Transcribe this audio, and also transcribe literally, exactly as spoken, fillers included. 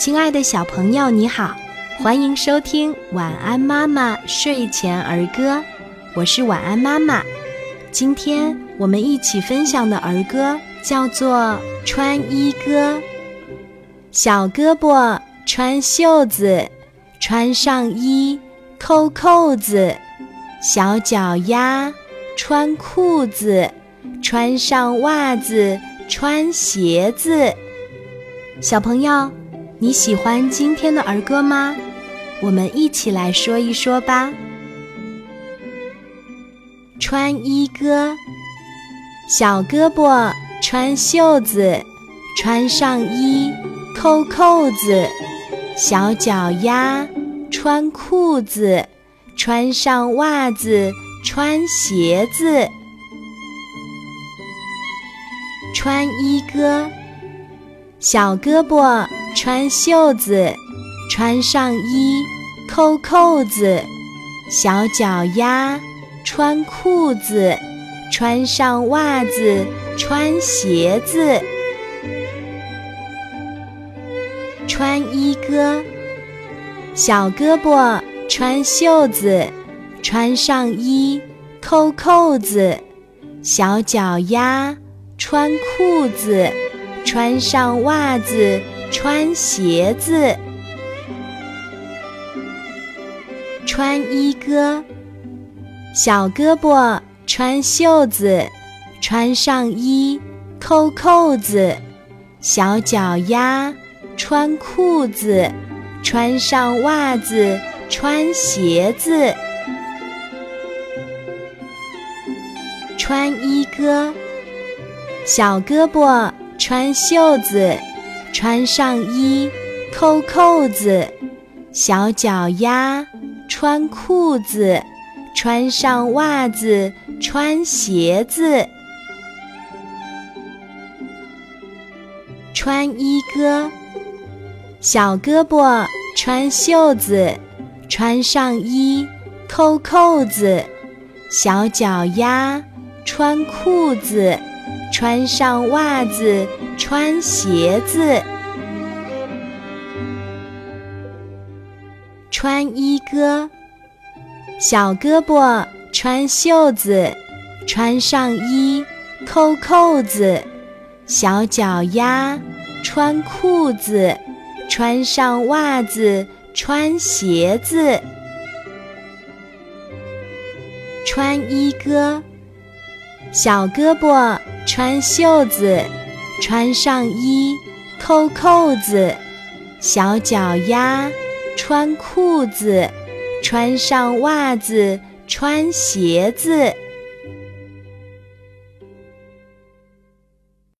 亲爱的小朋友你好，欢迎收听晚安妈妈睡前儿歌，我是晚安妈妈。今天我们一起分享的儿歌叫做穿衣歌。小胳膊穿袖子，穿上衣扣扣子，小脚丫穿裤子，穿上袜子穿鞋子。小朋友，你喜欢今天的儿歌吗？我们一起来说一说吧。穿衣歌。小胳膊穿袖子，穿上衣扣扣子，小脚丫穿裤子，穿上袜子穿鞋子。穿衣歌。小胳膊穿袖子，穿上衣扣扣子，小脚丫穿裤子，穿上袜子穿鞋子。穿衣歌。小胳膊穿袖子，穿上衣扣扣子，小脚丫穿裤子，穿上袜子穿鞋子。穿衣歌。小胳膊穿袖子，穿上衣扣扣子，小脚丫穿裤子，穿上袜子穿鞋子。穿衣歌。小胳膊穿袖子，穿上衣扣扣子，小脚丫穿裤子，穿上袜子穿鞋子。穿衣歌。小胳膊穿袖子，穿上衣扣扣子，小脚丫穿裤子，穿上袜子穿鞋子。穿衣歌。小胳膊穿袖子，穿上衣扣扣子，小脚丫穿裤子，穿上袜子穿鞋子。穿衣歌。小胳膊穿袖子，穿上衣扣扣子，小脚丫穿裤子，穿上袜子穿鞋子。